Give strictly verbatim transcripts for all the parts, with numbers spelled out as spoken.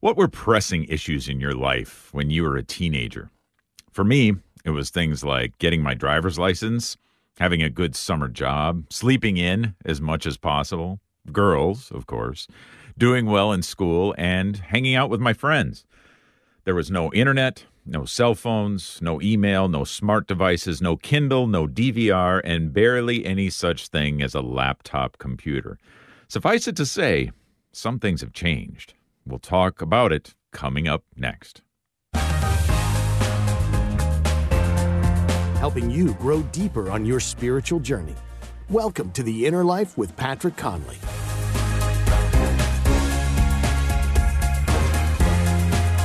What were pressing issues in your life when you were a teenager? For me, it was things like getting my driver's license, having a good summer job, sleeping in as much as possible, girls, of course, doing well in school, and hanging out with my friends. There was no internet, no cell phones, no email, no smart devices, no Kindle, no D V R, and barely any such thing as a laptop computer. Suffice it to say, some things have changed. We'll talk about it coming up next. Helping you grow deeper on your spiritual journey. Welcome to The Inner Life with Patrick Conley.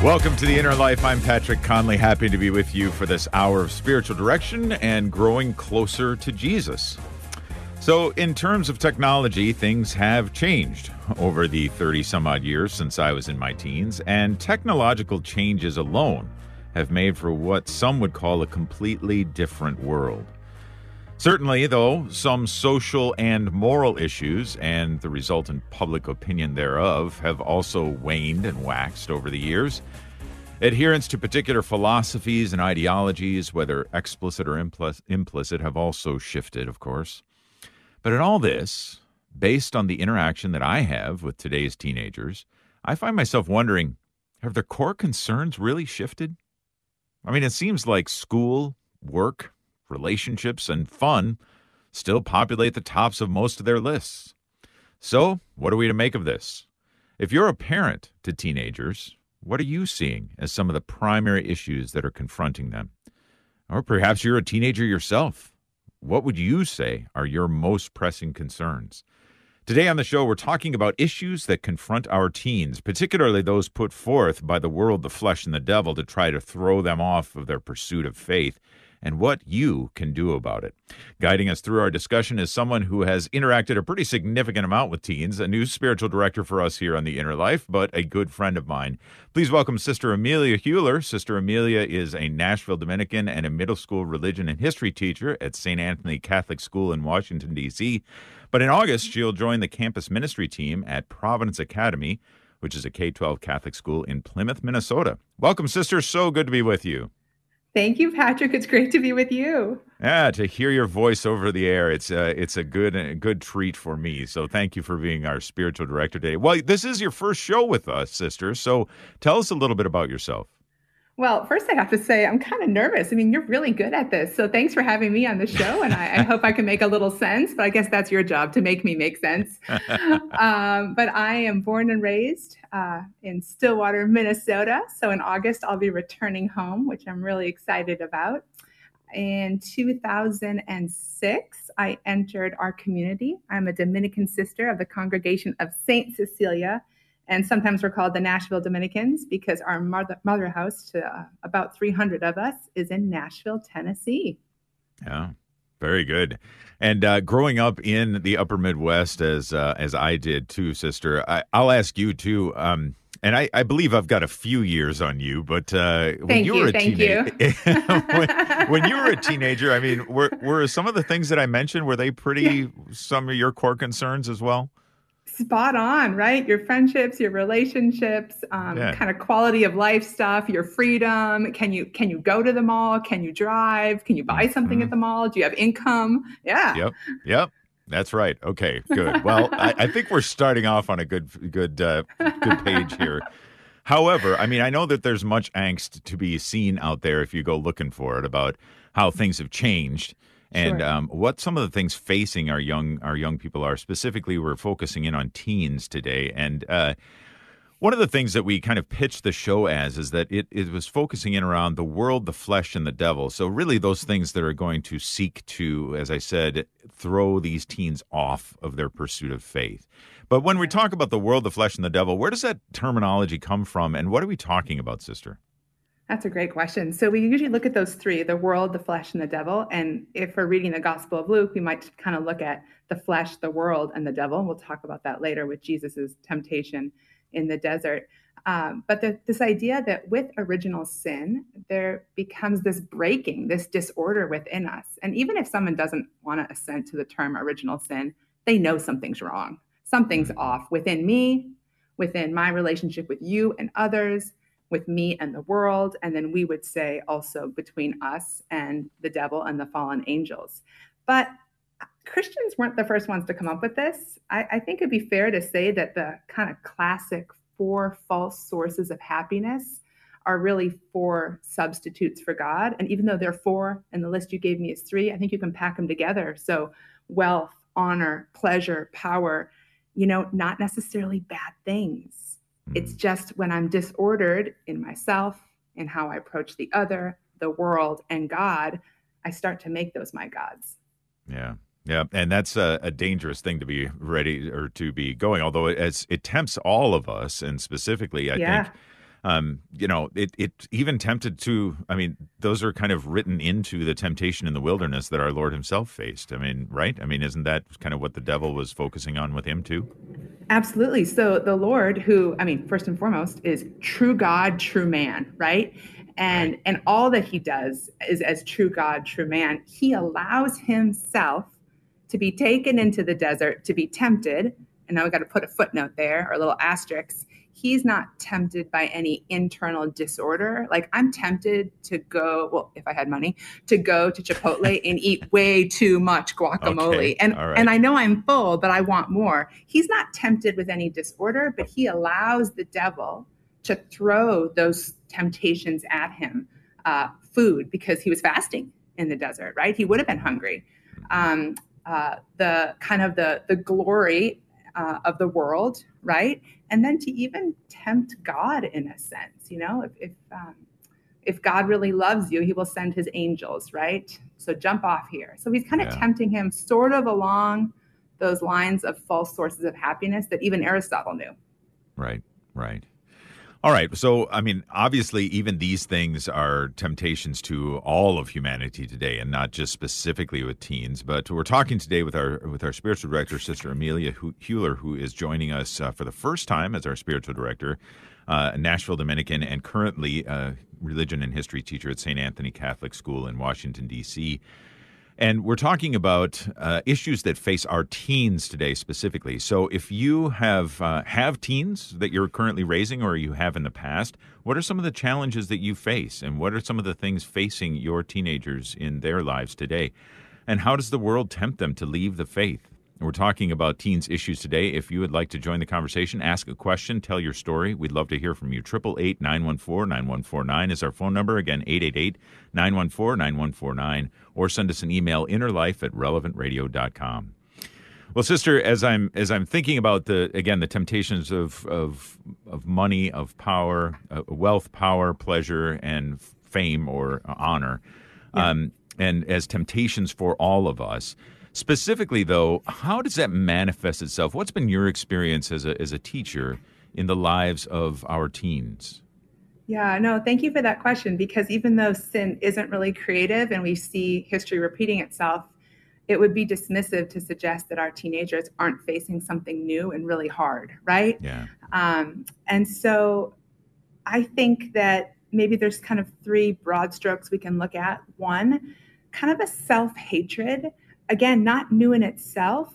Welcome to The Inner Life. I'm Patrick Conley. Happy to be with you for this hour of spiritual direction and growing closer to Jesus. So in terms of technology, things have changed over the thirty some odd years since I was in my teens, and technological changes alone have made for what some would call a completely different world. Certainly, though, some social and moral issues and the resultant public opinion thereof have also waned and waxed over the years. Adherence to particular philosophies and ideologies, whether explicit or implicit, have also shifted, of course. But in all this, based on the interaction that I have with today's teenagers, I find myself wondering, have their core concerns really shifted? I mean, it seems like school, work, relationships, and fun still populate the tops of most of their lists. So, what are we to make of this? If you're a parent to teenagers, what are you seeing as some of the primary issues that are confronting them? Or perhaps you're a teenager yourself. What would you say are your most pressing concerns? Today on the show, we're talking about issues that confront our teens, particularly those put forth by the world, the flesh, and the devil to try to throw them off of their pursuit of faith, and what you can do about it. Guiding us through our discussion is someone who has interacted a pretty significant amount with teens, a new spiritual director for us here on The Inner Life, but a good friend of mine. Please welcome Sister Amelia Huller. Sister Amelia is a Nashville Dominican and a middle school religion and history teacher at Saint Anthony Catholic School in Washington, D C But in August, she'll join the campus ministry team at Providence Academy, which is a K twelve Catholic school in Plymouth, Minnesota. Welcome, sister. So good to be with you. Thank you, Patrick. It's great to be with you. Yeah, to hear your voice over the air, it's a, it's a good a good treat for me. So thank you for being our spiritual director today. Well, this is your first show with us, sister. So tell us a little bit about yourself. Well, first I have to say I'm kind of nervous. I mean, you're really good at this. So thanks for having me on the show. And I, I hope I can make a little sense, but I guess that's your job to make me make sense. um, but I am born and raised uh, in Stillwater, Minnesota. So in August, I'll be returning home, which I'm really excited about. In two thousand six, I entered our community. I'm a Dominican sister of the Congregation of Saint Cecilia. And sometimes we're called the Nashville Dominicans because our mother, mother house, to uh, about three hundred of us, is in Nashville, Tennessee. Yeah, very good. And uh, growing up in the upper Midwest, as uh, as I did too, sister, I, I'll ask you too, um, and I, I believe I've got a few years on you, but uh, when you, you were a teenager, when, when you were a teenager, I mean, were, were some of the things that I mentioned, were they pretty, yeah. some of your core concerns as well? Spot on, right? Your friendships, your relationships, um, yeah. kind of quality of life stuff, your freedom. Can you can you go to the mall? Can you drive? Can you buy something mm-hmm. at the mall? Do you have income? Yeah. Yep. Yep. That's right. Okay. Good. Well, I, I think we're starting off on a good good uh, good page here. However, I mean, I know that there's much angst to be seen out there if you go looking for it about how things have changed. And sure. um, what some of the things facing our young our young people are. Specifically, we're focusing in on teens today. And uh, one of the things that we kind of pitched the show as is that it, it was focusing in around the world, the flesh, and the devil. So really those things that are going to seek to, as I said, throw these teens off of their pursuit of faith. But when we talk about the world, the flesh, and the devil, where does that terminology come from? And what are we talking about, sister? That's a great question. So we usually look at those three, the world, the flesh, and the devil. And if we're reading the Gospel of Luke, we might kind of look at the flesh, the world, and the devil. And we'll talk about that later with Jesus's temptation in the desert. Um, but the, this idea that with original sin, there becomes this breaking, this disorder within us. And even if someone doesn't want to assent to the term original sin, they know something's wrong. Something's off within me, within my relationship with you and others, with me and the world, and then we would say also between us and the devil and the fallen angels. But Christians weren't the first ones to come up with this. I, I think it'd be fair to say that the kind of classic four false sources of happiness are really four substitutes for God. And even though there are four and the list you gave me is three, I think you can pack them together. So wealth, honor, pleasure, power, you know, not necessarily bad things. It's just when I'm disordered in myself and how I approach the other, the world, and God, I start to make those my gods. Yeah. Yeah, and that's a, a dangerous thing to be ready or to be going, although it, it's, it tempts all of us, and specifically, I yeah. think, um, you know, it it even tempted to, I mean, those are kind of written into the temptation in the wilderness that our Lord himself faced. I mean, right? I mean, isn't that kind of what the devil was focusing on with him too? Absolutely. So the Lord, who, I mean, first and foremost, is true God, true man, right? And right. and all that he does is as true God, true man. He allows himself to be taken into the desert, to be tempted, and now we got to put a footnote there or a little asterisk. He's not tempted by any internal disorder. Like, I'm tempted to go, well, if I had money, to go to Chipotle and eat way too much guacamole. Okay. And right. and I know I'm full, but I want more. He's not tempted with any disorder, but he allows the devil to throw those temptations at him. Uh, food, because he was fasting in the desert, right? He would have been hungry. Um, Uh, the kind of the the glory uh, of the world, right? And then to even tempt God in a sense, you know, if if, um, if God really loves you, he will send his angels, right? So jump off here. So he's kind of yeah. tempting him sort of along those lines of false sources of happiness that even Aristotle knew. Right, right. All right. So, I mean, obviously, even these things are temptations to all of humanity today, and not just specifically with teens. But we're talking today with our with our spiritual director, Sister Amelia Huller, who is joining us uh, for the first time as our spiritual director, uh, a Nashville Dominican, and currently a religion and history teacher at Saint Anthony Catholic School in Washington, D C And we're talking about uh, issues that face our teens today specifically. So if you have uh, have teens that you're currently raising or you have in the past, what are some of the challenges that you face? And what are some of the things facing your teenagers in their lives today? And how does the world tempt them to leave the faith? We're talking about teens issues today. If you would like to join the conversation, ask a question, tell your story. We'd love to hear from you. eight eight eight, nine one four, nine one four nine is our phone number. Again, eight eight eight, nine one four, nine one four nine. Or send us an email, innerlife at relevant radio dot com. Well, sister, as I'm as I'm thinking about, the again, the temptations of of, of money, of power, uh, wealth, power, pleasure, and fame or honor, yeah. um, and as temptations for all of us, specifically, though, how does that manifest itself? What's been your experience as a as a teacher in the lives of our teens? Yeah, no, thank you for that question, because even though sin isn't really creative and we see history repeating itself, it would be dismissive to suggest that our teenagers aren't facing something new and really hard, right? Yeah. Um, and so I think that maybe there's kind of three broad strokes we can look at. One, kind of a self-hatred. Again, not new in itself,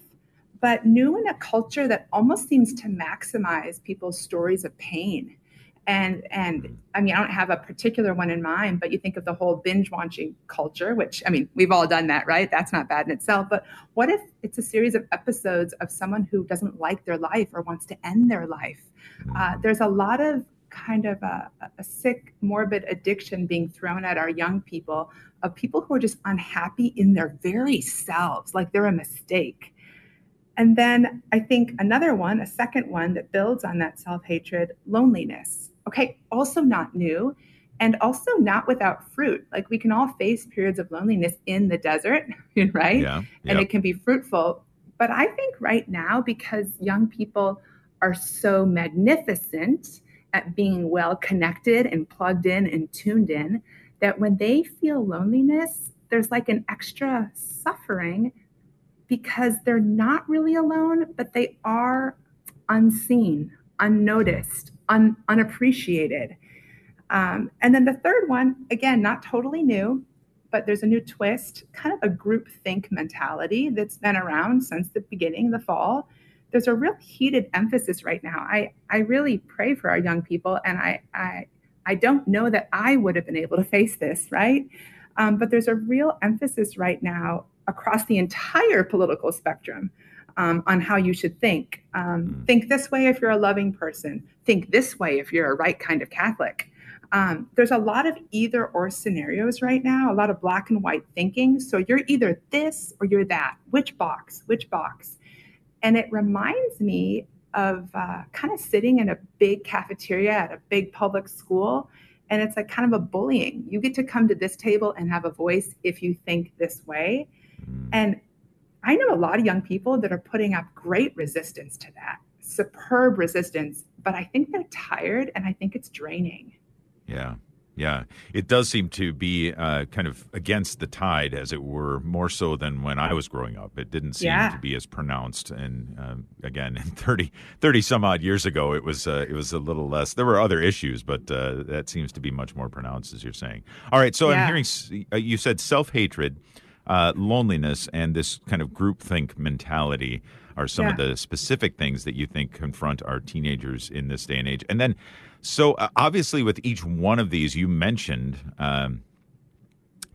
but new in a culture that almost seems to maximize people's stories of pain. And, and I mean, I don't have a particular one in mind, but you think of the whole binge watching culture, which, I mean, we've all done that, right? That's not bad in itself. But what if it's a series of episodes of someone who doesn't like their life or wants to end their life? Uh, there's a lot of kind of a, a sick, morbid addiction being thrown at our young people, of people who are just unhappy in their very selves, like they're a mistake. And then I think another one, a second one that builds on that self-hatred, loneliness. Okay, also not new, and also not without fruit. Like, we can all face periods of loneliness in the desert, right? Yeah, yeah. And it can be fruitful. But I think right now, because young people are so magnificent at being well connected and plugged in and tuned in, that when they feel loneliness, there's like an extra suffering because they're not really alone, but they are unseen, unnoticed, un- unappreciated. Um, and then the third one, again, not totally new, but there's a new twist, kind of a groupthink mentality that's been around since the beginning, the fall, there's a real heated emphasis right now. I, I really pray for our young people, and I, I I don't know that I would have been able to face this, right? Um, but there's a real emphasis right now across the entire political spectrum um, on how you should think. Um, think this way if you're a loving person. Think this way if you're a right kind of Catholic. Um, there's a lot of either or scenarios right now, a lot of black and white thinking. So you're either this or you're that. Which box? Which box? And it reminds me of uh, kind of sitting in a big cafeteria at a big public school. And it's like kind of a bullying. You get to come to this table and have a voice if you think this way. And I know a lot of young people that are putting up great resistance to that, superb resistance. But I think they're tired, and I think it's draining. Yeah. Yeah. It does seem to be uh, kind of against the tide, as it were, more so than when I was growing up. It didn't seem yeah. to be as pronounced. And uh, again, thirty, thirty some odd years ago, it was uh, it was a little less. There were other issues, but uh, that seems to be much more pronounced, as you're saying. All right. So yeah. I'm hearing uh, you said self-hatred, uh, loneliness, and this kind of groupthink mentality are some yeah. of the specific things that you think confront our teenagers in this day and age. And then So uh, obviously with each one of these you mentioned, um,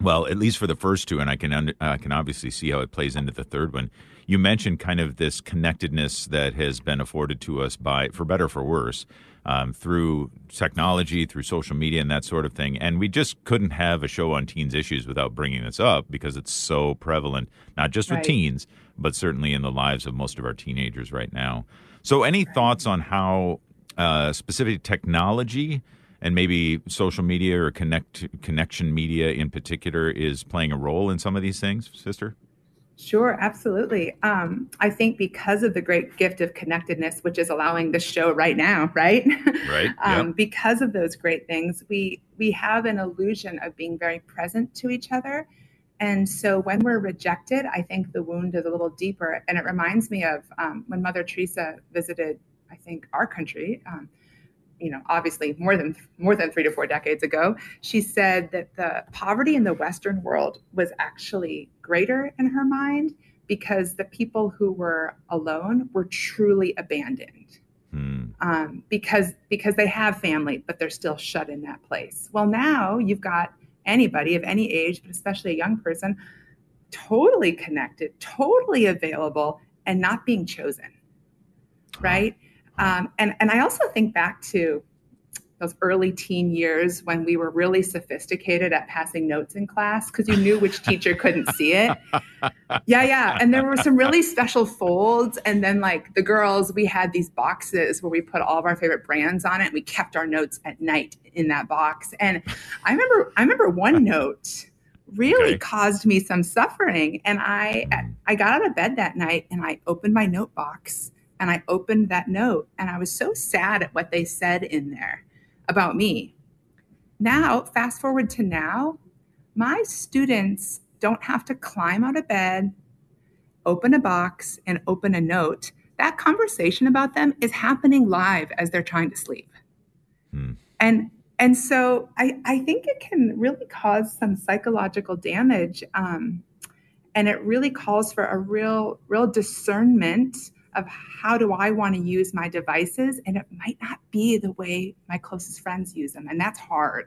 well, at least for the first two, and I can un- I can obviously see how it plays into the third one, you mentioned kind of this connectedness that has been afforded to us by, for better or for worse, um, through technology, through social media and that sort of thing. And we just couldn't have a show on teens issues without bringing this up because it's so prevalent, not just right. with teens, but certainly in the lives of most of our teenagers right now. So any right. thoughts on how... Uh, specific technology and maybe social media or connect connection media in particular is playing a role in some of these things, Sister? Sure, absolutely. Um, I think because of the great gift of connectedness, which is allowing this show right now, right? Right. um, yep. Because of those great things, we we have an illusion of being very present to each other. And so when we're rejected, I think the wound is a little deeper. And it reminds me of um, when Mother Teresa visited I think our country, um, you know, obviously more than more than three to four decades ago, she said that the poverty in the Western world was actually greater in her mind because the people who were alone were truly abandoned hmm. um, because because they have family, but they're still shut in that place. Well, now you've got anybody of any age, but especially a young person, totally connected, totally available and not being chosen. Right. Huh. Um, and, and I also think back to those early teen years when we were really sophisticated at passing notes in class because you knew which teacher couldn't see it. Yeah, yeah. And there were some really special folds. And then like the girls, we had these boxes where we put all of our favorite brands on it. And we kept our notes at night in that box. And I remember I remember one note really okay. caused me some suffering. And I I got out of bed that night and I opened my note box. And I opened that note and I was so sad at what they said in there about me. Now, fast forward to now, my students don't have to climb out of bed, open a box and open a note. That conversation about them is happening live as they're trying to sleep. Hmm. And and so I, I think it can really cause some psychological damage. Um, and it really calls for a real, real discernment of how do I want to use my devices, and it might not be the way my closest friends use them, and that's hard.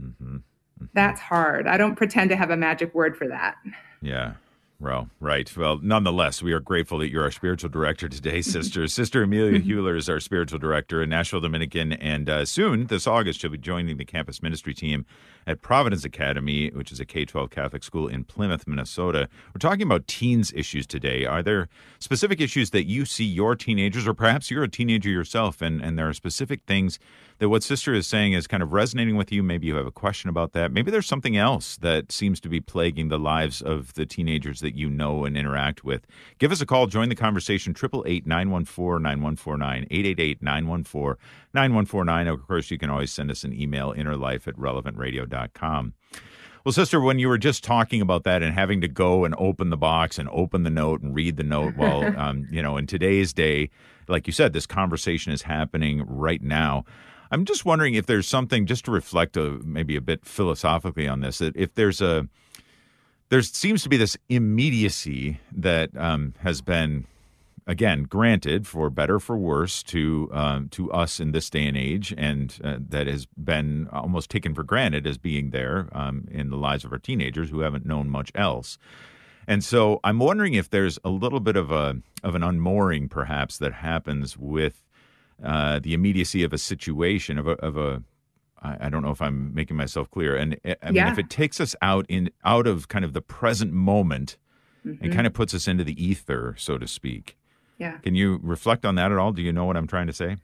Mm-hmm. Mm-hmm. That's hard. I don't pretend to have a magic word for that. Yeah, well, right. Well, nonetheless, we are grateful that you're our spiritual director today, Sister. Sister Amelia Huller is our spiritual director in Nashville, Dominican, and uh, soon, this August, she'll be joining the campus ministry team at Providence Academy, which is a K through twelve Catholic school in Plymouth, Minnesota. We're talking about teens issues today. Are there specific issues that you see your teenagers, or perhaps you're a teenager yourself, and, and there are specific things that what Sister is saying is kind of resonating with you? Maybe you have a question about that. Maybe there's something else that seems to be plaguing the lives of the teenagers that you know and interact with. Give us a call. Join the conversation, eight eight eight, nine one four, nine one four nine, eight eight eight, nine one four, nine one four nine. Of course, you can always send us an email, innerlife at relevant radio dot com. Well, Sister, when you were just talking about that and having to go and open the box and open the note and read the note, well, um, you know, in today's day, like you said, this conversation is happening right now. I'm just wondering if there's something, just to reflect a, maybe a bit philosophically on this, that if there's a, there seems to be this immediacy that um, has been again, granted, for better for worse, to um, to us in this day and age, and uh, that has been almost taken for granted as being there um, in the lives of our teenagers who haven't known much else. And so I'm wondering if there's a little bit of a of an unmooring, perhaps, that happens with uh, the immediacy of a situation, of a, of a I don't know if I'm making myself clear. And I mean, yeah. if it takes us out in out of kind of the present moment mm-hmm. and kind of puts us into the ether, so to speak. Yeah. Can you reflect on that at all? Do you know what I'm trying to say?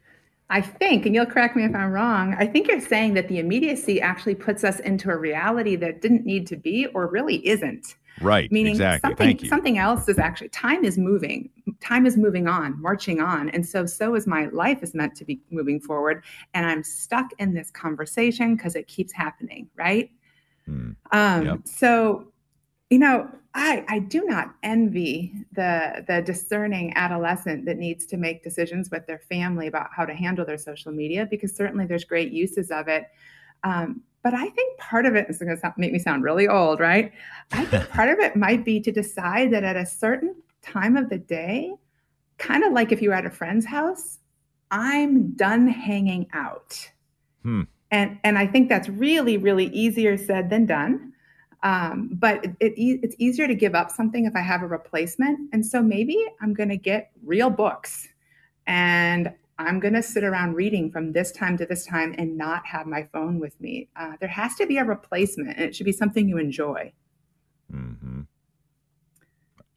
I think, and you'll correct me if I'm wrong, I think you're saying that the immediacy actually puts us into a reality that didn't need to be or really isn't. Right. Meaning exactly. something, Thank you. something else is actually, time is moving. Time is moving on, marching on. And so, so is my life is meant to be moving forward. And I'm stuck in this conversation because it keeps happening. Right. Mm. Um, yep. So, you know, I, I do not envy the the discerning adolescent that needs to make decisions with their family about how to handle their social media, because certainly there's great uses of it. Um, But I think part of it is going to make me sound really old, right? I think part of it might be to decide that at a certain time of the day, kind of like if you were at a friend's house, I'm done hanging out. Hmm. And and I think that's really, really easier said than done. Um, but it, it it's easier to give up something if I have a replacement. And so maybe I'm going to get real books and I'm going to sit around reading from this time to this time and not have my phone with me. Uh, there has to be a replacement, and it should be something you enjoy. Mm-hmm.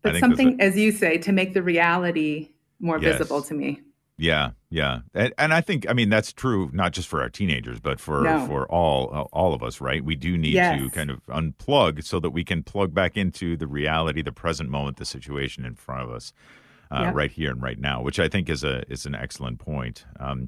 But something, as you say, to make the reality more yes. visible to me. Yeah, yeah. And, and I think, I mean, that's true, not just for our teenagers, but for, no. for all all of us, right? We do need yes. to kind of unplug so that we can plug back into the reality, the present moment, the situation in front of us. Uh, yep. Right here and right now, which I think is a is an excellent point. Um,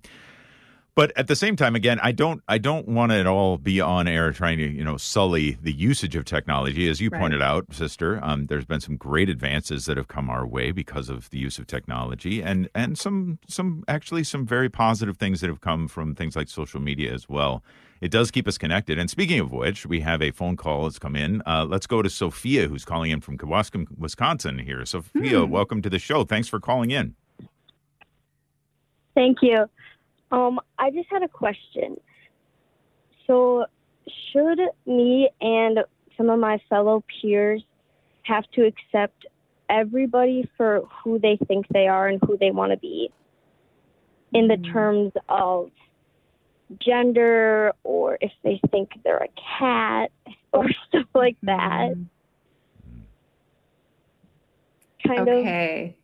but at the same time, again, I don't I don't want to at all be on air trying to you know sully the usage of technology. As you right. pointed out, sister, um, there's been some great advances that have come our way because of the use of technology, and and some some actually some very positive things that have come from things like social media as well. It does keep us connected. And speaking of which, we have a phone call that's come in. Uh, let's go to Sophia, who's calling in from Kewaskum, Wisconsin here. Sophia, hmm. welcome to the show. Thanks for calling in. Thank you. Um, I just had a question. So should me and some of my fellow peers have to accept everybody for who they think they are and who they want to be in the hmm. terms of gender, or if they think they're a cat or stuff like that? Kind okay. of. Okay.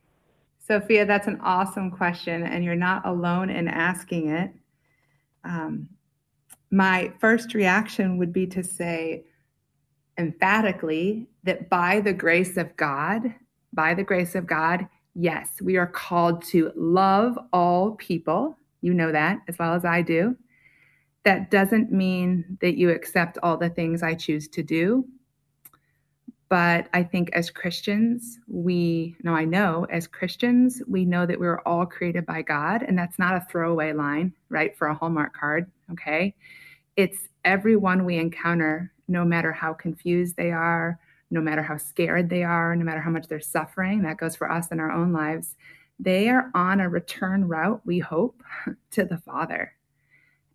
Sophia, that's an awesome question, and you're not alone in asking it. Um, my first reaction would be to say emphatically that by the grace of God, by the grace of God, yes, we are called to love all people. You know that as well as I do. That doesn't mean that you accept all the things I choose to do. But I think as Christians, we, no, I know as Christians, we know that we're all created by God. And that's not a throwaway line, right, for a Hallmark card, okay? It's everyone we encounter, no matter how confused they are, no matter how scared they are, no matter how much they're suffering, that goes for us in our own lives, they are on a return route, we hope, to the Father.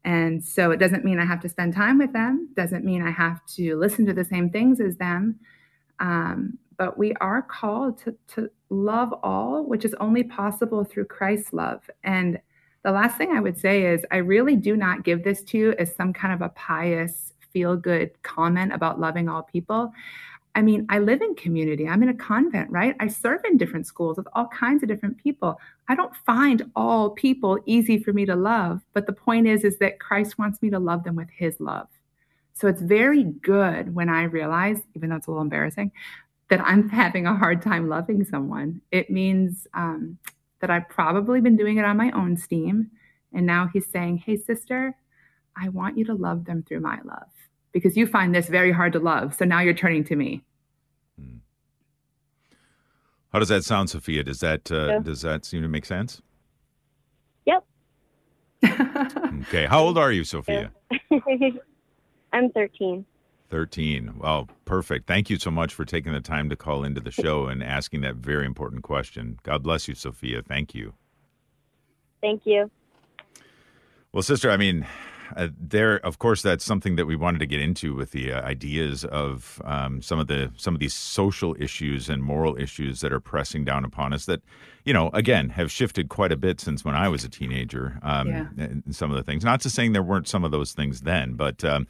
And so it doesn't mean I have to spend time with them. Doesn't mean I have to listen to the same things as them. Um, but we are called to, to love all, which is only possible through Christ's love. And the last thing I would say is I really do not give this to you as some kind of a pious, feel-good comment about loving all people. I mean, I live in community. I'm in a convent, right? I serve in different schools with all kinds of different people. I don't find all people easy for me to love. But the point is, is that Christ wants me to love them with his love. So it's very good when I realize, even though it's a little embarrassing, that I'm having a hard time loving someone. It means um, that I've probably been doing it on my own steam. And now he's saying, hey, sister, I want you to love them through my love, because you find this very hard to love. So now you're turning to me. How does that sound, Sophia? Does that uh, yeah. does that seem to make sense? Yep. Okay. How old are you, Sophia? I'm thirteen. thirteen. Wow, perfect. Thank you so much for taking the time to call into the show and asking that very important question. God bless you, Sophia. Thank you. Thank you. Well, sister, I mean, uh, there, of course, that's something that we wanted to get into with the uh, ideas of um, some of the some of these social issues and moral issues that are pressing down upon us that, you know, again, have shifted quite a bit since when I was a teenager. Um, yeah. And some of the things, not to saying there weren't some of those things then, but um,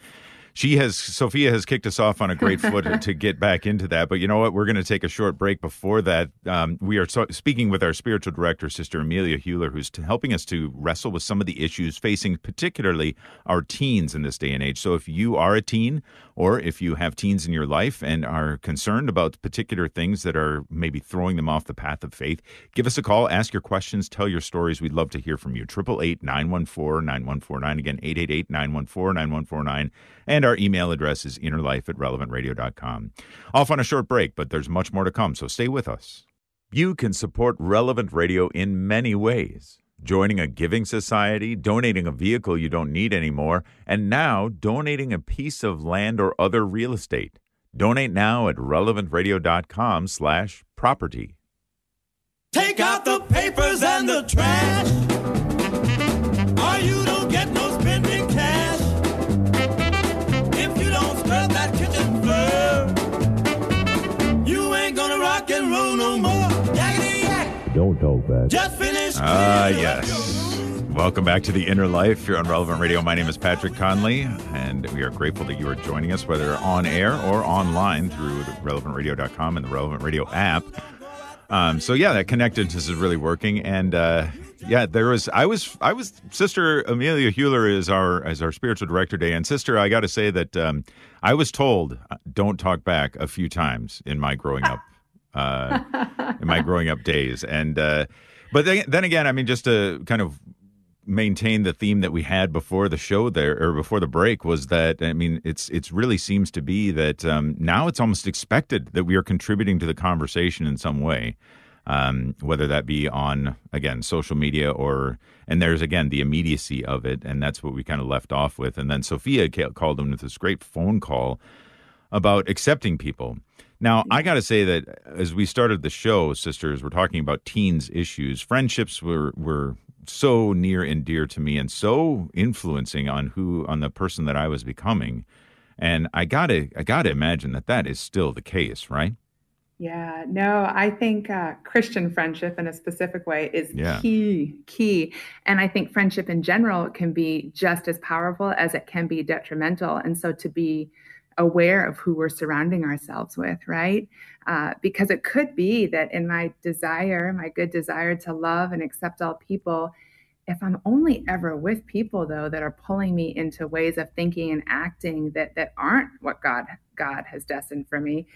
she has Sophia has kicked us off on a great foot to get back into that. But you know what? We're going to take a short break. Before that, um, we are so, speaking with our spiritual director, Sister Amelia Huller, who's to, helping us to wrestle with some of the issues facing particularly our teens in this day and age. So if you are a teen or if you have teens in your life and are concerned about particular things that are maybe throwing them off the path of faith, give us a call, ask your questions, tell your stories. We'd love to hear from you. eight eight eight, nine one four, nine one four nine. Again, eight eight eight, nine one four, nine one four nine. And our Our email address is inner life at relevant radio dot com. Off on a short break, but there's much more to come, so stay with us. You can support Relevant Radio in many ways. Joining a giving society, donating a vehicle you don't need anymore, and now donating a piece of land or other real estate. Donate now at relevantradio.com slash property. Take out the papers and the trash, or you don't get no spending cash. Don't talk back. Just finish. Ah, yes. Welcome back to The Inner Life here on Relevant Radio. My name is Patrick Conley, and we are grateful that you are joining us, whether on air or online through relevant radio dot com and the Relevant Radio app. Um, so yeah, that connectedness is really working, and uh, yeah, there was I was I was Sister Amelia Huller is our as our spiritual director today, and Sister, I got to say that um, I was told don't talk back a few times in my growing up uh, in my growing up days, and uh, but then, then again, I mean, just to kind of maintain the theme that we had before the show there or before the break was that, I mean, it's it's really seems to be that um, now it's almost expected that we are contributing to the conversation in some way, um, whether that be on, again, social media or, and there's, again, the immediacy of it. And that's what we kind of left off with. And then Sophia called him with this great phone call about accepting people. Now, I got to say that as we started the show, sisters, we're talking about teens issues. Friendships were were so near and dear to me and so influencing on who, on the person that I was becoming. And I gotta, I gotta imagine that that is still the case, right? Yeah, no, I think uh, Christian friendship in a specific way is yeah. key, key. And I think friendship in general can be just as powerful as it can be detrimental. And so to be aware of who we're surrounding ourselves with, right? Uh, because it could be that in my desire, my good desire to love and accept all people, if I'm only ever with people though that are pulling me into ways of thinking and acting that that aren't what God God has destined for me,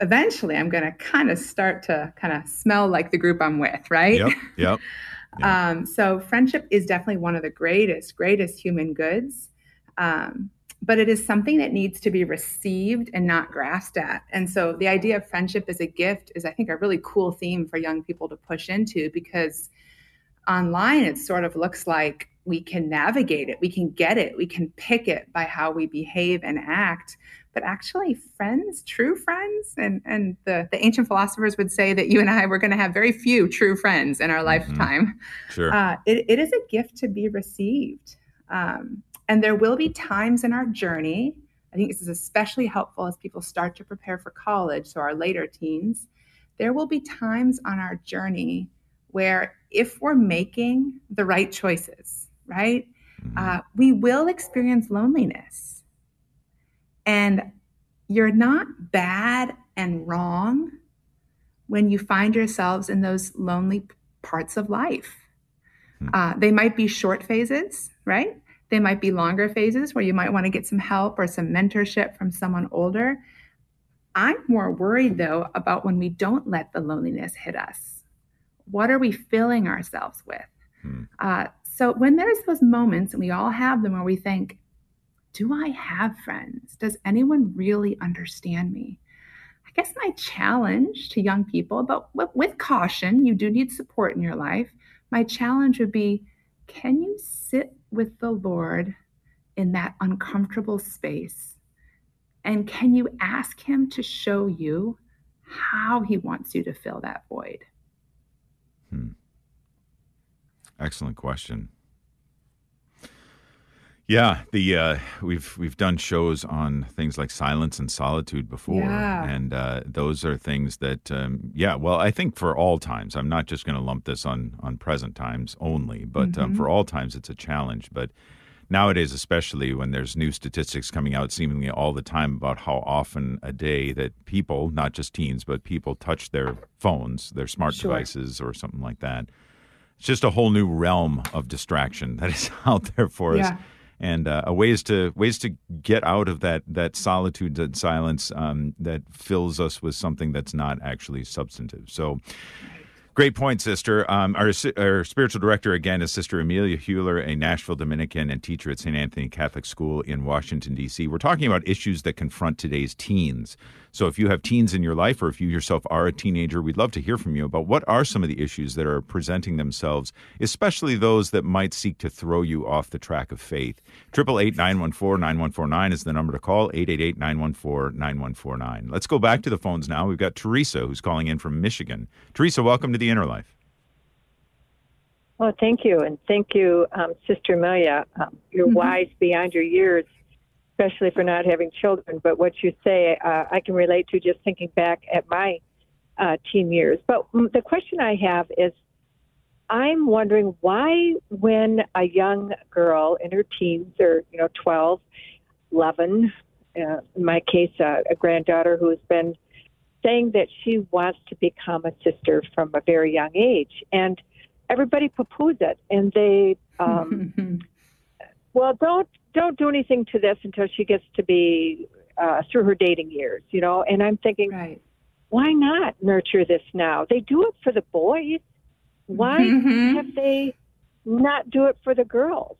eventually I'm going to kind of start to kind of smell like the group I'm with, right? Yep. Yep. yep. Um, so friendship is definitely one of the greatest, greatest human goods. Um, But it is something that needs to be received and not grasped at. And so the idea of friendship as a gift is, I think, a really cool theme for young people to push into, because online it sort of looks like we can navigate it, we can get it, we can pick it by how we behave and act. But actually friends, true friends, and, and the, the ancient philosophers would say that you and I were going to have very few true friends in our mm-hmm. lifetime. Sure. Uh, it, it is a gift to be received. Um, And there will be times in our journey, I think this is especially helpful as people start to prepare for college, so our later teens, there will be times on our journey where if we're making the right choices, right, mm-hmm. uh, we will experience loneliness. And you're not bad and wrong when you find yourselves in those lonely parts of life. Mm-hmm. Uh, they might be short phases, right? They might be longer phases where you might want to get some help or some mentorship from someone older. I'm more worried, though, about when we don't let the loneliness hit us. What are we filling ourselves with? Hmm. Uh, so when there's those moments, and we all have them, where we think, do I have friends? Does anyone really understand me? I guess my challenge to young people, but with, with caution, you do need support in your life. My challenge would be, can you sit with the Lord in that uncomfortable space And can you ask him to show you how he wants you to fill that void? Hmm. Excellent question. Yeah, the uh, we've we've done shows on things like silence and solitude before, yeah. and uh, those are things that, um, yeah, well, I think for all times, I'm not just going to lump this on, on present times only, but mm-hmm. um, for all times it's a challenge. But nowadays, especially when there's new statistics coming out seemingly all the time about how often a day that people, not just teens, but people touch their phones, their smart sure. devices or something like that, it's just a whole new realm of distraction that is out there for yeah. us. And uh, ways to ways to get out of that that solitude and silence um, that fills us with something that's not actually substantive. So, great point, sister. Um, our our spiritual director again is Sister Amelia Huller, a Nashville Dominican and teacher at Saint Anthony Catholic School in Washington, D C We're talking about issues that confront today's teens. So, if you have teens in your life, or if you yourself are a teenager, we'd love to hear from you about what are some of the issues that are presenting themselves, especially those that might seek to throw you off the track of faith. eight eight eight, nine one four, nine one four nine is the number to call, eight eight eight, nine one four, nine one four nine. Let's go back to the phones now. We've got Teresa, who's calling in from Michigan. Teresa, welcome to The Inner Life. Well, thank you, and thank you, um, Sister Amelia. Um, you're mm-hmm. wise beyond your years, especially for not having children. But what you say, uh, I can relate to just thinking back at my uh, teen years. But the question I have is, I'm wondering why when a young girl in her teens, or, you know, twelve, eleven, uh, in my case, uh, a granddaughter who has been saying that she wants to become a sister from a very young age, and everybody poo-poos it, and they, um, well, don't, don't do anything to this until she gets to be uh, through her dating years, you know? And I'm thinking, right. why not nurture this now? They do it for the boys. Why mm-hmm. have they not do it for the girls?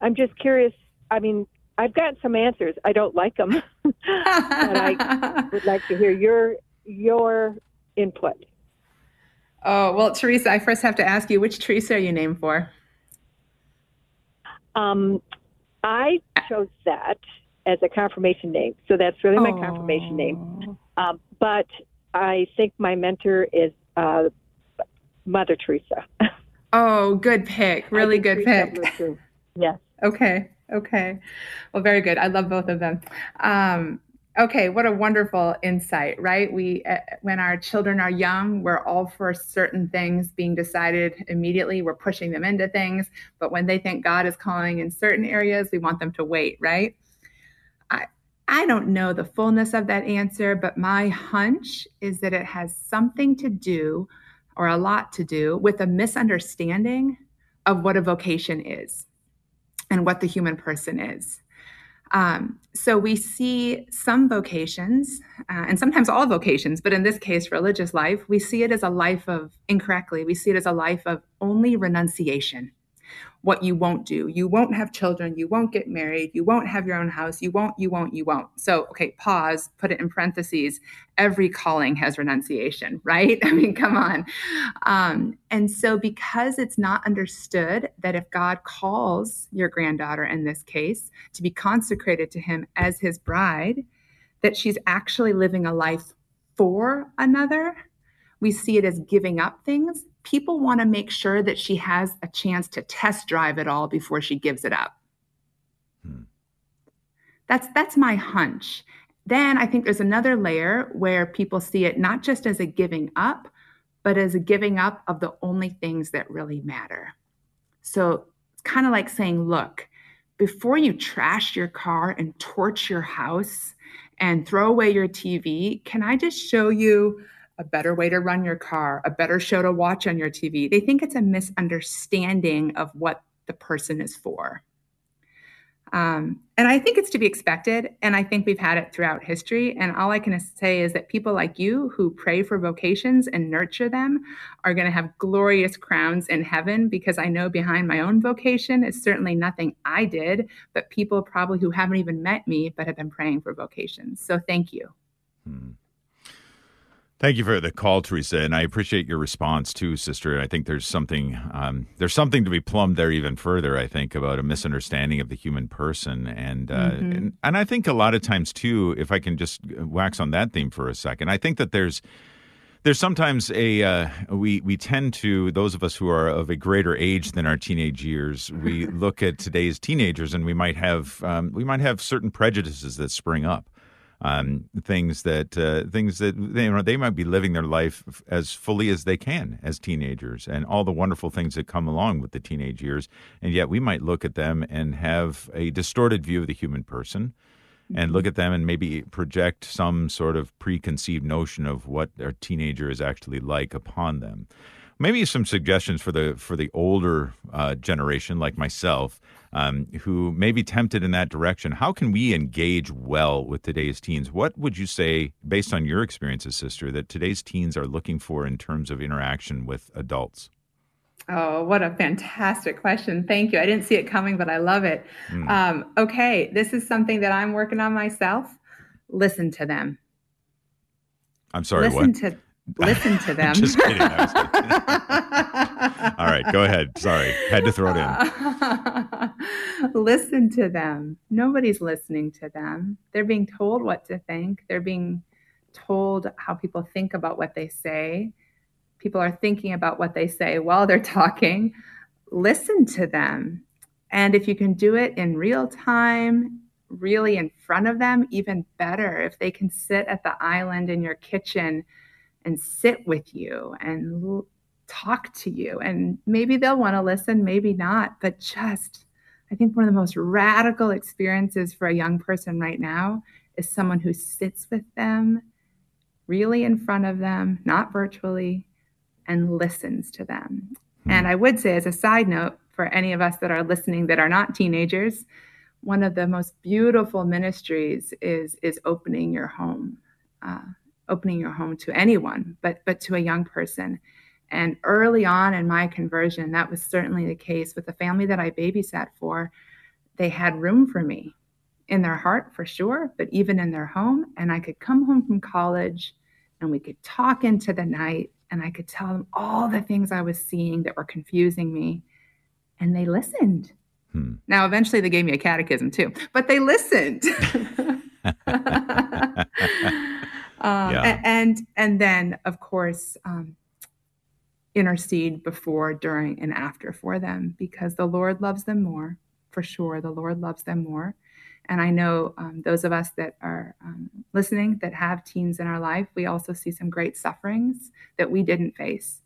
I'm just curious. I mean, I've got some answers. I don't like them. But I would like to hear your your input. Oh, well, Teresa, I first have to ask you, which Teresa are you named for? Um. I chose that as a confirmation name, so that's really my Aww. confirmation name. Um, but I think my mentor is uh, Mother Teresa. Oh, good pick. Really good Teresa pick. Yes. Okay. Okay. Well, very good. I love both of them. Um, okay. What a wonderful insight, right? We, uh, when our children are young, we're all for certain things being decided immediately. We're pushing them into things. But when they think God is calling in certain areas, we want them to wait, right? I, I don't know the fullness of that answer, but my hunch is that it has something to do, or a lot to do, with a misunderstanding of what a vocation is and what the human person is. Um, so we see some vocations, uh, and sometimes all vocations, but in this case, religious life, we see it as a life of, incorrectly, we see it as a life of only renunciation. What you won't do, you won't have children, you won't get married, you won't have your own house, you won't, you won't, you won't. So, okay, pause, put it in parentheses, every calling has renunciation, right? I mean, come on. Um, and so because it's not understood that if God calls your granddaughter in this case to be consecrated to him as his bride, that she's actually living a life for another, we see it as giving up things. People want to make sure that she has a chance to test drive it all before she gives it up. Hmm. That's that's my hunch. Then I think there's another layer where people see it not just as a giving up, but as a giving up of the only things that really matter. So it's kind of like saying, look, before you trash your car and torch your house and throw away your T V, can I just show you a better way to run your car, a better show to watch on your T V? They think it's a misunderstanding of what the person is for. Um, and I think it's to be expected. And I think we've had it throughout history. And all I can say is that people like you who pray for vocations and nurture them are going to have glorious crowns in heaven, because I know behind my own vocation is certainly nothing I did, but people probably who haven't even met me, but have been praying for vocations. So thank you. Hmm. Thank you for the call, Teresa, and I appreciate your response too, sister. I think there's something um, there's something to be plumbed there even further, I think, about a misunderstanding of the human person. And, uh, mm-hmm. and and I think a lot of times too, if I can just wax on that theme for a second, I think that there's there's sometimes a uh, we we tend to, those of us who are of a greater age than our teenage years, we look at today's teenagers and we might have um, we might have certain prejudices that spring up. Um, things that uh, things that they, you know, they might be living their life f- as fully as they can as teenagers, and all the wonderful things that come along with the teenage years, and yet we might look at them and have a distorted view of the human person, and look at them and maybe project some sort of preconceived notion of what a teenager is actually like upon them. Maybe some suggestions for the for the older uh, generation, like myself, um, who may be tempted in that direction. How can we engage well with today's teens? What would you say, based on your experiences, sister, that today's teens are looking for in terms of interaction with adults? Oh, what a fantastic question. Thank you. I didn't see it coming, but I love it. Mm. Um, okay, this is something that I'm working on myself. Listen to them. I'm sorry, Listen what? Listen to Listen to them. Just kidding. I was kidding. All right, go ahead. Sorry, had to throw it in. Listen to them. Nobody's listening to them. They're being told what to think. They're being told how people think about what they say. People are thinking about what they say while they're talking. Listen to them. And if you can do it in real time, really in front of them, even better. If they can sit at the island in your kitchen and sit with you and l- talk to you. And maybe they'll want to listen, maybe not, but just, I think one of the most radical experiences for a young person right now is someone who sits with them, really in front of them, not virtually, and listens to them. Hmm. And I would say, as a side note, for any of us that are listening that are not teenagers, one of the most beautiful ministries is, is opening your home. Uh, opening your home to anyone, but but to a young person. And early on in my conversion, that was certainly the case with the family that I babysat for. They had room for me in their heart, for sure, but even in their home. And I could come home from college and we could talk into the night and I could tell them all the things I was seeing that were confusing me. And they listened. Hmm. Now, eventually they gave me a catechism too, but they listened. Um, yeah. And and then, of course, um, intercede before, during, and after for them, because the Lord loves them more, for sure. The Lord loves them more. And I know um, those of us that are um, listening, that have teens in our life, we also see some great sufferings that we didn't face.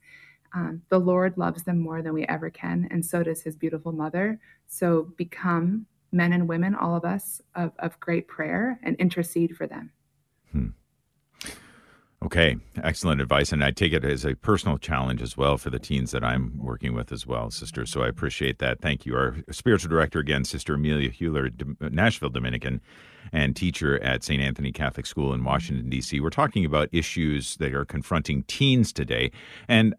Um, the Lord loves them more than we ever can, and so does his beautiful mother. So become men and women, all of us, of, of great prayer and intercede for them. Hmm. Okay, excellent advice. And I take it as a personal challenge as well for the teens that I'm working with as well, sister. So I appreciate that. Thank you. Our spiritual director again, Sister Amelia Huller, Nashville, Dominican, and teacher at Saint Anthony Catholic School in Washington, D C We're talking about issues that are confronting teens today. And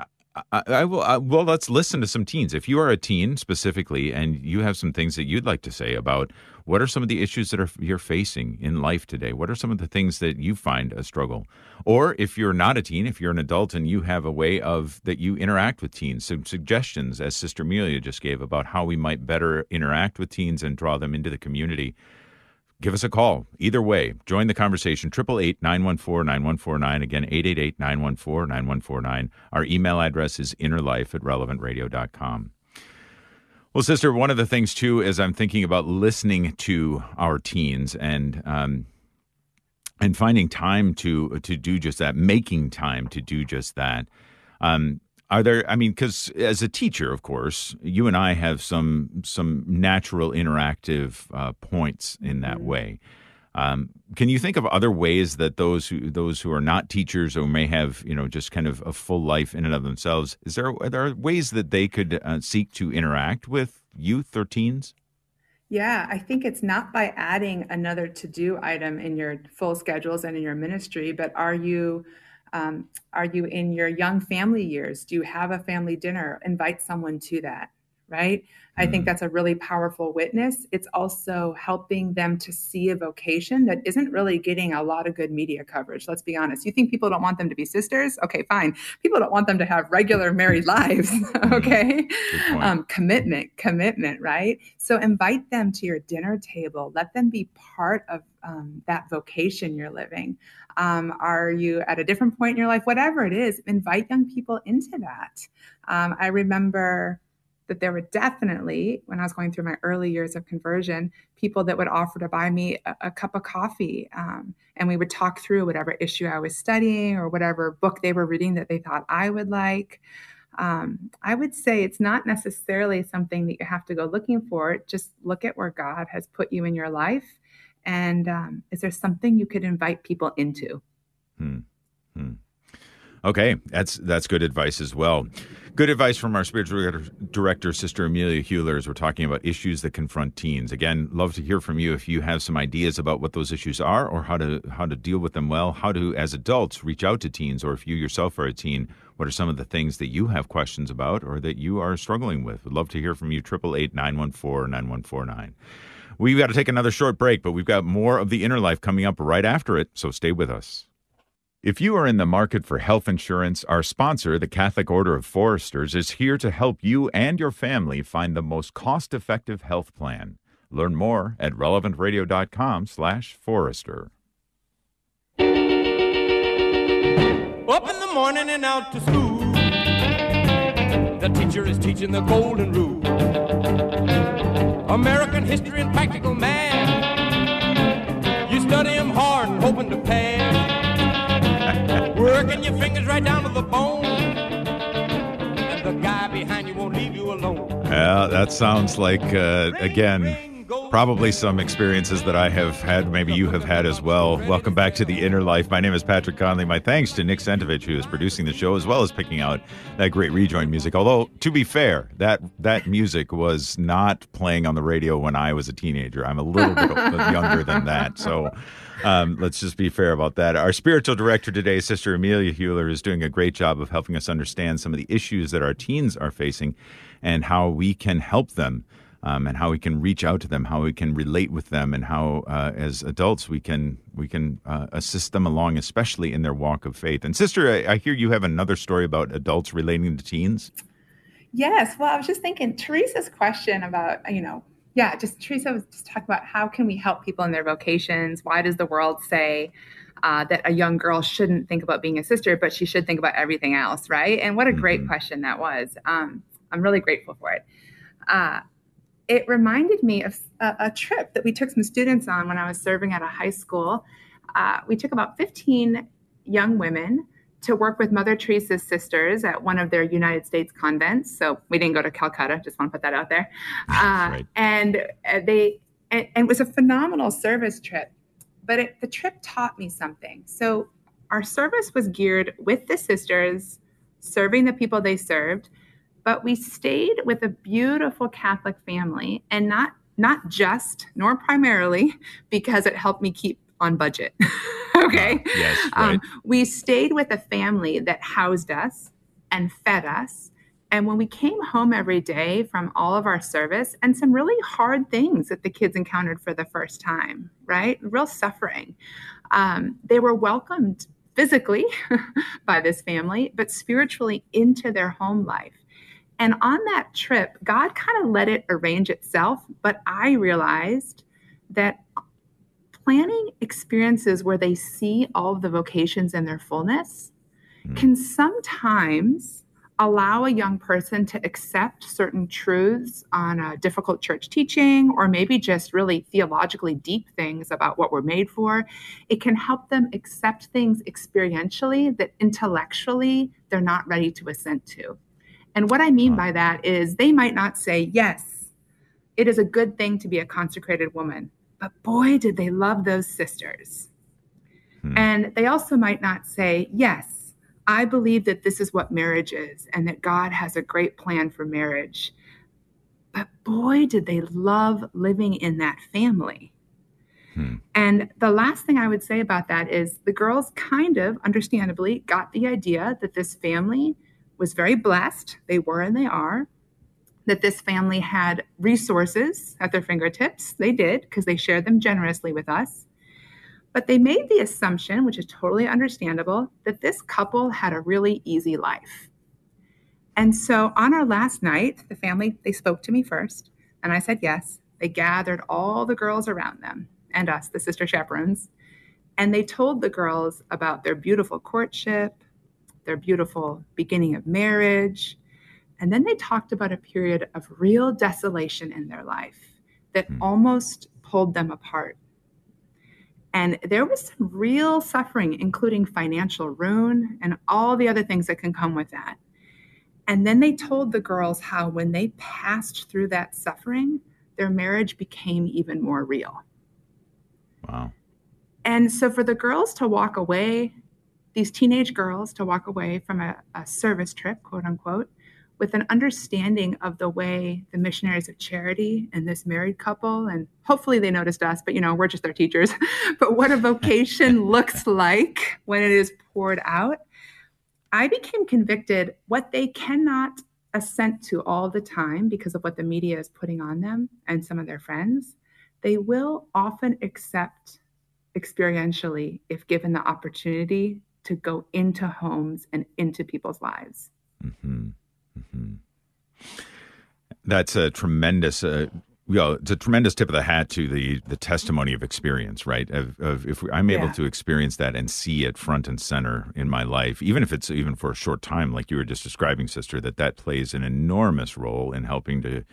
I, I will, I, well, let's listen to some teens. If you are a teen specifically and you have some things that you'd like to say about what are some of the issues that are you're facing in life today, what are some of the things that you find a struggle? Or if you're not a teen, if you're an adult and you have a way of that you interact with teens, some suggestions, as Sister Amelia just gave, about how we might better interact with teens and draw them into the community. Give us a call. Either way, join the conversation, eight eight eight, nine one four, nine one four nine. Again, eight eight eight, nine one four, nine one four nine. Our email address is innerlife at relevant radio dot com. Well, sister, one of the things, too, is I'm thinking about listening to our teens and um, and finding time to to do just that, making time to do just that. Um Are there, I mean, because as a teacher, of course, you and I have some some natural interactive uh, points in that way. Um, can you think of other ways that those who those who are not teachers or may have, you know, just kind of a full life in and of themselves, is there are there ways that they could uh, seek to interact with youth or teens? Yeah, I think it's not by adding another to-do item in your full schedules and in your ministry, but are you... Um, are you in your young family years? Do you have a family dinner? Invite someone to that, right? Mm-hmm. I think that's a really powerful witness. It's also helping them to see a vocation that isn't really getting a lot of good media coverage. Let's be honest. You think people don't want them to be sisters? Okay, fine. People don't want them to have regular married lives, okay? Um, commitment, commitment, right? So invite them to your dinner table. Let them be part of um, that vocation you're living. Um, are you at a different point in your life? Whatever it is, invite young people into that. Um, I remember that there were definitely, when I was going through my early years of conversion, people that would offer to buy me a, a cup of coffee. Um, and we would talk through whatever issue I was studying or whatever book they were reading that they thought I would like. Um, I would say it's not necessarily something that you have to go looking for. Just look at where God has put you in your life. And um, is there something you could invite people into? Hmm. Hmm. Okay, that's that's good advice as well. Good advice from our spiritual director, Sister Amelia Huller, as we're talking about issues that confront teens. Again, love to hear from you if you have some ideas about what those issues are or how to how to deal with them well, how to, as adults, reach out to teens, or if you yourself are a teen, what are some of the things that you have questions about or that you are struggling with? Would love to hear from you, eight eight eight, nine one four, nine one four nine. We've got to take another short break, but we've got more of The Inner Life coming up right after it, so stay with us. If you are in the market for health insurance, our sponsor, the Catholic Order of Foresters, is here to help you and your family find the most cost-effective health plan. Learn more at relevant radio dot com slash forester. Up in the morning and out to school. The teacher is teaching the golden rule. American history and practical math. You study them hard and hoping to pass. Working your fingers right down to the bone, and the guy behind you won't leave you alone. Yeah, that sounds like, uh, again, probably some experiences that I have had, maybe you have had as well. Welcome back to The Inner Life. My name is Patrick Conley. My thanks to Nick Sentovich, who is producing the show, as well as picking out that great rejoin music. Although, to be fair, that, that music was not playing on the radio when I was a teenager. I'm a little bit younger than that, so... Um, let's just be fair about that. Our spiritual director today, Sister Amelia Huller, is doing a great job of helping us understand some of the issues that our teens are facing and how we can help them, um, and how we can reach out to them, how we can relate with them, and how, uh, as adults, we can we can uh, assist them along, especially in their walk of faith. And Sister, I, I hear you have another story about adults relating to teens. Yes. Well, I was just thinking Teresa's question about, you know, Yeah, just Teresa was just talking about how can we help people in their vocations? Why does the world say uh, that a young girl shouldn't think about being a sister, but she should think about everything else, right? And what a great mm-hmm. question that was. Um, I'm really grateful for it. Uh, it reminded me of a, a trip that we took some students on when I was serving at a high school. Uh, we took about fifteen young women to work with Mother Teresa's sisters at one of their United States convents. So we didn't go to Calcutta, just want to put that out there. Uh, right. And they, and, and it was a phenomenal service trip, but it, the trip taught me something. So our service was geared with the sisters, serving the people they served, but we stayed with a beautiful Catholic family, and not, not just, nor primarily, because it helped me keep on budget. Okay. Uh, yes, right. um, we stayed with a family that housed us and fed us. And when we came home every day from all of our service and some really hard things that the kids encountered for the first time, right? Real suffering. Um, they were welcomed physically by this family, but spiritually into their home life. And on that trip, God kind of let it arrange itself. But I realized that planning experiences where they see all of the vocations in their fullness mm. can sometimes allow a young person to accept certain truths on a difficult church teaching, or maybe just really theologically deep things about what we're made for. It can help them accept things experientially that intellectually they're not ready to assent to. And what I mean wow. by that is they might not say, yes, it is a good thing to be a consecrated woman. But boy, did they love those sisters. Hmm. And they also might not say, yes, I believe that this is what marriage is and that God has a great plan for marriage. But boy, did they love living in that family. Hmm. And the last thing I would say about that is the girls kind of, understandably, got the idea that this family was very blessed. They were and they are. that this family had resources at their fingertips. They did, because they shared them generously with us. But they made the assumption, which is totally understandable, that this couple had a really easy life. And so on our last night, the family, they spoke to me first, and I said yes. They gathered all the girls around them and us, the sister chaperones, and they told the girls about their beautiful courtship, their beautiful beginning of marriage. And then they talked about a period of real desolation in their life that mm. almost pulled them apart. And there was some real suffering, including financial ruin and all the other things that can come with that. And then they told the girls how when they passed through that suffering, their marriage became even more real. Wow. And so for the girls to walk away, these teenage girls to walk away from a, a service trip, quote unquote, with an understanding of the way the Missionaries of Charity and this married couple, and hopefully they noticed us, but you know, we're just their teachers, but what a vocation looks like when it is poured out. I became convicted what they cannot assent to all the time because of what the media is putting on them and some of their friends, they will often accept experientially if given the opportunity to go into homes and into people's lives. Mm-hmm. Mm-hmm. That's a tremendous, uh, you know, it's a tremendous tip of the hat to the the testimony of experience, right? Of, of if I'm able yeah. to experience that and see it front and center in my life, even if it's even for a short time, like you were just describing, sister, that that plays an enormous role in helping to,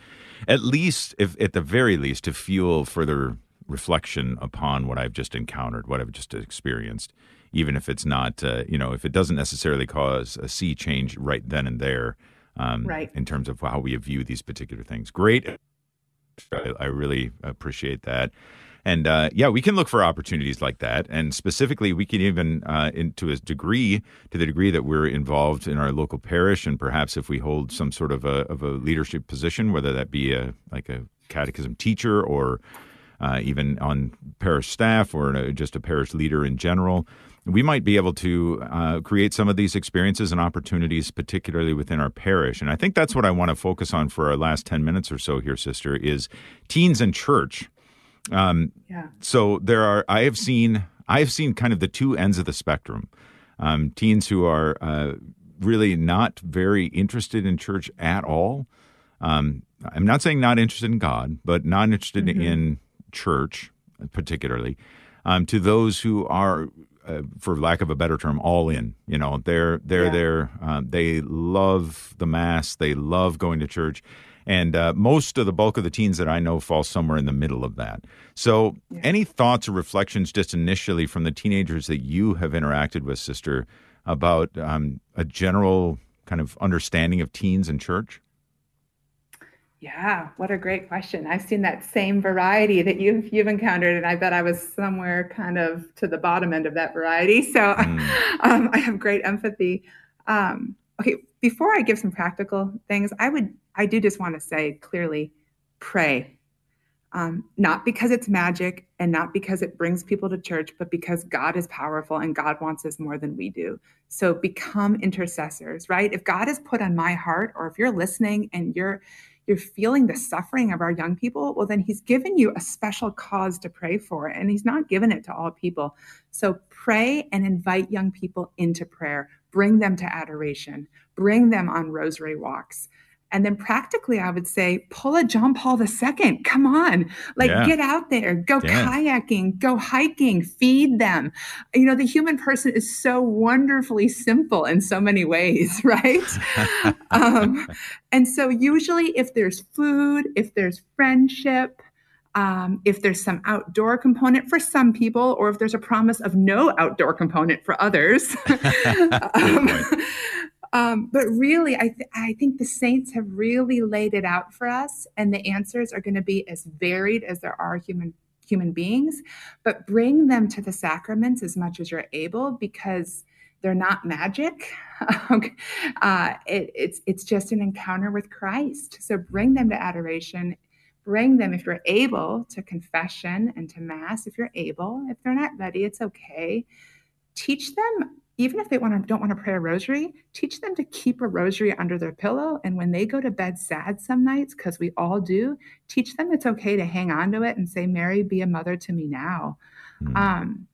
at least, if at the very least, to fuel further reflection upon what I've just encountered, what I've just experienced. Even if it's not, uh, you know, if it doesn't necessarily cause a sea change right then and there. Um, right. In terms of how we view these particular things. Great. I, I really appreciate that. And uh, yeah, we can look for opportunities like that. And specifically, we can even, uh, in, to a degree, to the degree that we're involved in our local parish, and perhaps if we hold some sort of a, of a leadership position, whether that be a like a catechism teacher or uh, even on parish staff or a, just a parish leader in general, we might be able to uh, create some of these experiences and opportunities, particularly within our parish. And I think that's what I want to focus on for our last ten minutes or so here, sister, is teens and church. Um, yeah. So there are, I have seen, I have seen kind of the two ends of the spectrum. Um, teens who are uh, really not very interested in church at all. Um, I'm not saying not interested in God, but not interested mm-hmm. in church particularly, um, to those who are, Uh, for lack of a better term, all in. You know, they're they're yeah. there. Um, they love the mass. They love going to church, and uh, most of the bulk of the teens that I know fall somewhere in the middle of that. So, yeah. any thoughts or reflections, just initially from the teenagers that you have interacted with, sister, about um, a general kind of understanding of teens and church? Yeah, what a great question. I've seen that same variety that you've you've encountered, and I bet I was somewhere kind of to the bottom end of that variety. So mm. um, I have great empathy. Um, okay, before I give some practical things, I would I do just want to say clearly, pray. Um, not because it's magic and not because it brings people to church, but because God is powerful and God wants us more than we do. So become intercessors, right? If God has put on my heart, or if you're listening and you're you're feeling the suffering of our young people, well, then he's given you a special cause to pray for, and he's not given it to all people. So pray and invite young people into prayer. Bring them to adoration. Bring them on rosary walks. And then practically, I would say, pull a John Paul the Second. Come on, like yeah. get out there, go yeah. kayaking, go hiking, feed them. You know, the human person is so wonderfully simple in so many ways, right? um, and so usually if there's food, if there's friendship, Um, if there's some outdoor component for some people, or if there's a promise of no outdoor component for others. um, um, but really, I, th- I think the saints have really laid it out for us, and the answers are going to be as varied as there are human human beings. But bring them to the sacraments as much as you're able, because they're not magic. uh, it, it's it's just an encounter with Christ. So bring them to adoration. Bring them, if you're able, to confession and to mass, if you're able. If they're not ready, it's okay. Teach them even if they want to, don't want to pray a rosary, teach them to keep a rosary under their pillow. And when they go to bed sad some nights, because we all do, teach them it's okay to hang on to it and say, Mary, be a mother to me now. Mm-hmm. Um,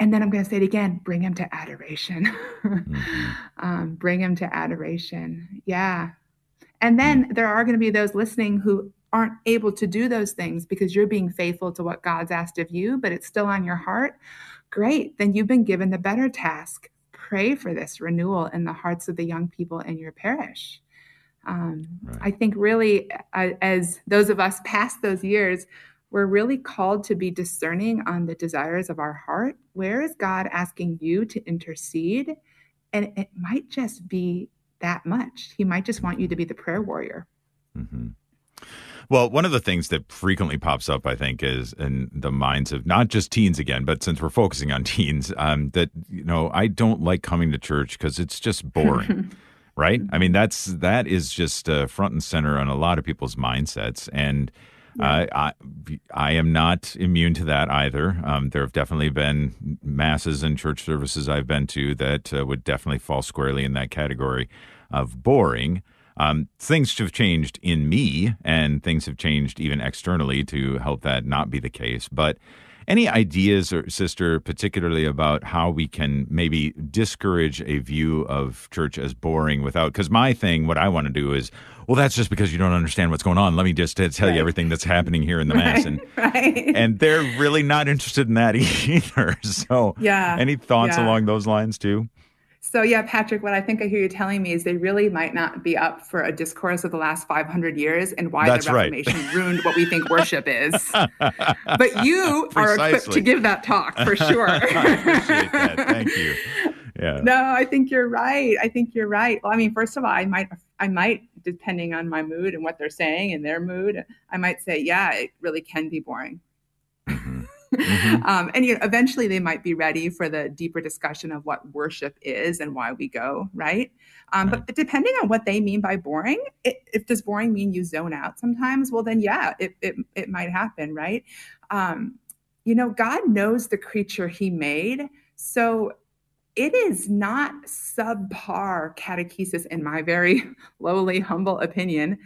and then I'm going to say it again, bring him to adoration. mm-hmm. um, bring him to adoration. Yeah. And then mm-hmm. there are going to be those listening who aren't able to do those things because you're being faithful to what God's asked of you, but it's still on your heart. Great. Then you've been given the better task. Pray for this renewal in the hearts of the young people in your parish. Um, right. I think really, uh, as those of us past those years, we're really called to be discerning on the desires of our heart. Where is God asking you to intercede? And it might just be that much. He might just want you to be the prayer warrior. Mm-hmm. Well, one of the things that frequently pops up, I think, is in the minds of not just teens again, but since we're focusing on teens, um, that, you know, I don't like coming to church because it's just boring, right? I mean, that's that is just uh, front and center on a lot of people's mindsets. And uh, I I am not immune to that either. Um, there have definitely been masses and church services I've been to that uh, would definitely fall squarely in that category of boring. Um, things have changed in me, and things have changed even externally to help that not be the case. But any ideas, or sister, particularly about how we can maybe discourage a view of church as boring without, because my thing, what I want to do is, well, that's just because you don't understand what's going on. Let me just tell right. you everything that's happening here in the right. Mass. And, right. and they're really not interested in that either. So yeah. any thoughts yeah. along those lines too? So yeah, Patrick, what I think I hear you telling me is they really might not be up for a discourse of the last five hundred years and why That's the Reformation right. ruined what we think worship is. But you Precisely. Are equipped to give that talk for sure. I appreciate that. Thank you. Yeah. No, I think you're right. I think you're right. Well, I mean, first of all, I might, I might, depending on my mood and what they're saying and their mood, I might say, yeah, it really can be boring. Mm-hmm. Mm-hmm. Um, and you know, eventually they might be ready for the deeper discussion of what worship is and why we go, right? Um, right. But depending on what they mean by boring, it, if does boring mean you zone out sometimes? Well, then, yeah, it it, it might happen, right? Um, you know, God knows the creature he made. So it is not subpar catechesis, in my very lowly, humble opinion,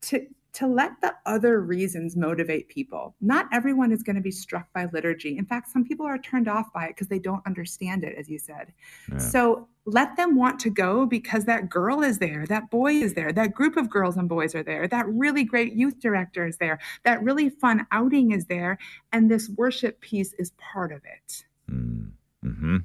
to to let the other reasons motivate people. Not everyone is going to be struck by liturgy. In fact, some people are turned off by it because they don't understand it, as you said. Yeah. So let them want to go because that girl is there, that boy is there, that group of girls and boys are there, that really great youth director is there, that really fun outing is there, and this worship piece is part of it. Mm-hmm.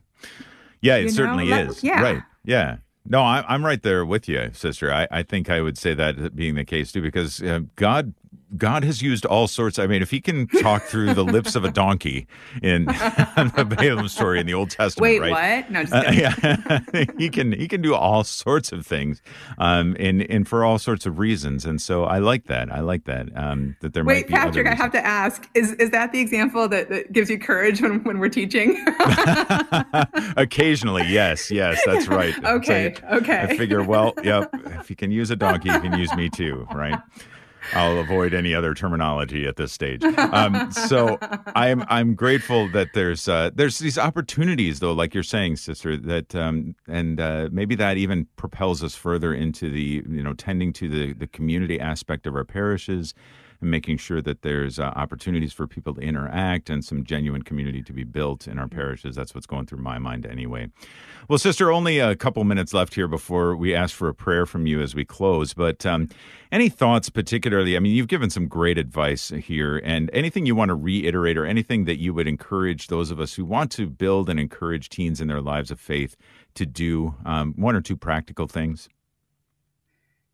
Yeah, it you certainly know? Is. Let, yeah. Right, yeah. No, I, I'm right there with you, sister. I, I think I would say that being the case, too, because uh, God God has used all sorts. I mean, if he can talk through the lips of a donkey in the Balaam story in the Old Testament, Wait, right? what? No, just kidding. Uh, yeah. he, can, he can do all sorts of things um, and, and for all sorts of reasons. And so I like that. I like that, um, that there Wait, might be Wait, Patrick, I have to ask, is is that the example that, that gives you courage when, when we're teaching? Occasionally, yes. Yes, that's right. Okay. So I, okay. I figure, well, yeah, if you can use a donkey, you can use me too, right? I'll avoid any other terminology at this stage. Um, so I'm I'm grateful that there's uh, there's these opportunities, though, like you're saying, sister, that um, and uh, maybe that even propels us further into the, you know, tending to the, the community aspect of our parishes and making sure that there's uh, opportunities for people to interact and some genuine community to be built in our parishes. That's what's going through my mind anyway. Well, sister, only a couple minutes left here before we ask for a prayer from you as we close. But um, any thoughts particularly? I mean, you've given some great advice here, and anything you want to reiterate or anything that you would encourage those of us who want to build and encourage teens in their lives of faith to do um, one or two practical things?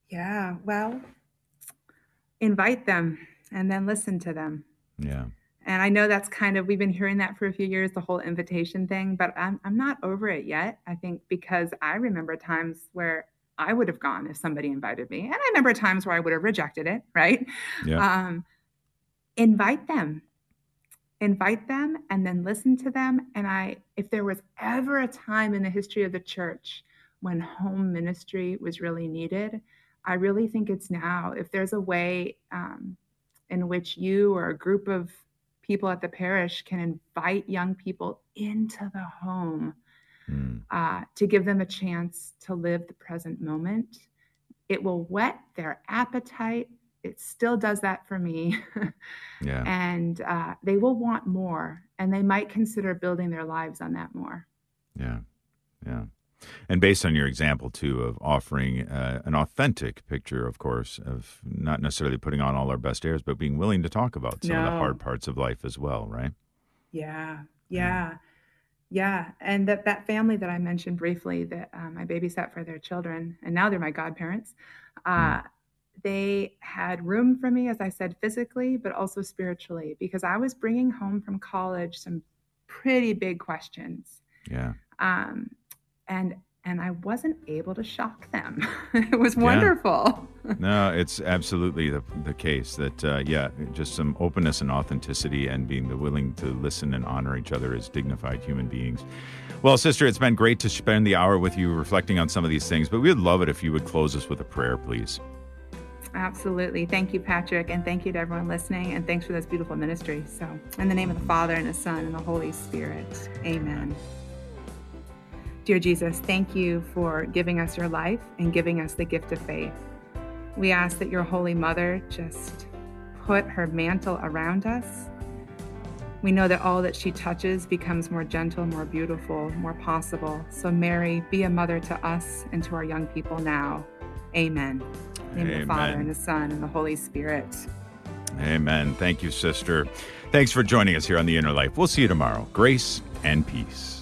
Yeah, well... invite them and then listen to them. Yeah. And I know that's kind of, we've been hearing that for a few years, the whole invitation thing, but I'm I'm not over it yet. I think because I remember times where I would have gone if somebody invited me. And I remember times where I would have rejected it, right? Yeah. Um, invite them, invite them and then listen to them. And I, if there was ever a time in the history of the church when home ministry was really needed, I really think it's now. If there's a way um, in which you or a group of people at the parish can invite young people into the home mm. uh, to give them a chance to live the present moment. It will whet their appetite. It still does that for me. yeah. And uh, they will want more, and they might consider building their lives on that more. Yeah, yeah. And based on your example, too, of offering uh, an authentic picture, of course, of not necessarily putting on all our best airs, but being willing to talk about some no. of the hard parts of life as well, right? Yeah, yeah, yeah. And that, that family that I mentioned briefly that um, I babysat for their children, and now they're my godparents, uh, mm. they had room for me, as I said, physically, but also spiritually, because I was bringing home from college some pretty big questions. Yeah. Um. And and I wasn't able to shock them. It was wonderful. Yeah. No, it's absolutely the, the case that, uh, yeah, just some openness and authenticity and being the willing to listen and honor each other as dignified human beings. Well, sister, it's been great to spend the hour with you reflecting on some of these things, but we would love it if you would close us with a prayer, please. Absolutely. Thank you, Patrick, and thank you to everyone listening, and thanks for this beautiful ministry. So in the name of the Father and the Son and the Holy Spirit, amen. Dear Jesus, thank you for giving us your life and giving us the gift of faith. We ask that your Holy Mother just put her mantle around us. We know that all that she touches becomes more gentle, more beautiful, more possible. So Mary, be a mother to us and to our young people now. Amen. In the name of the Father and the Son and the Holy Spirit. Amen. Thank you, sister. Thanks for joining us here on The Inner Life. We'll see you tomorrow. Grace and peace.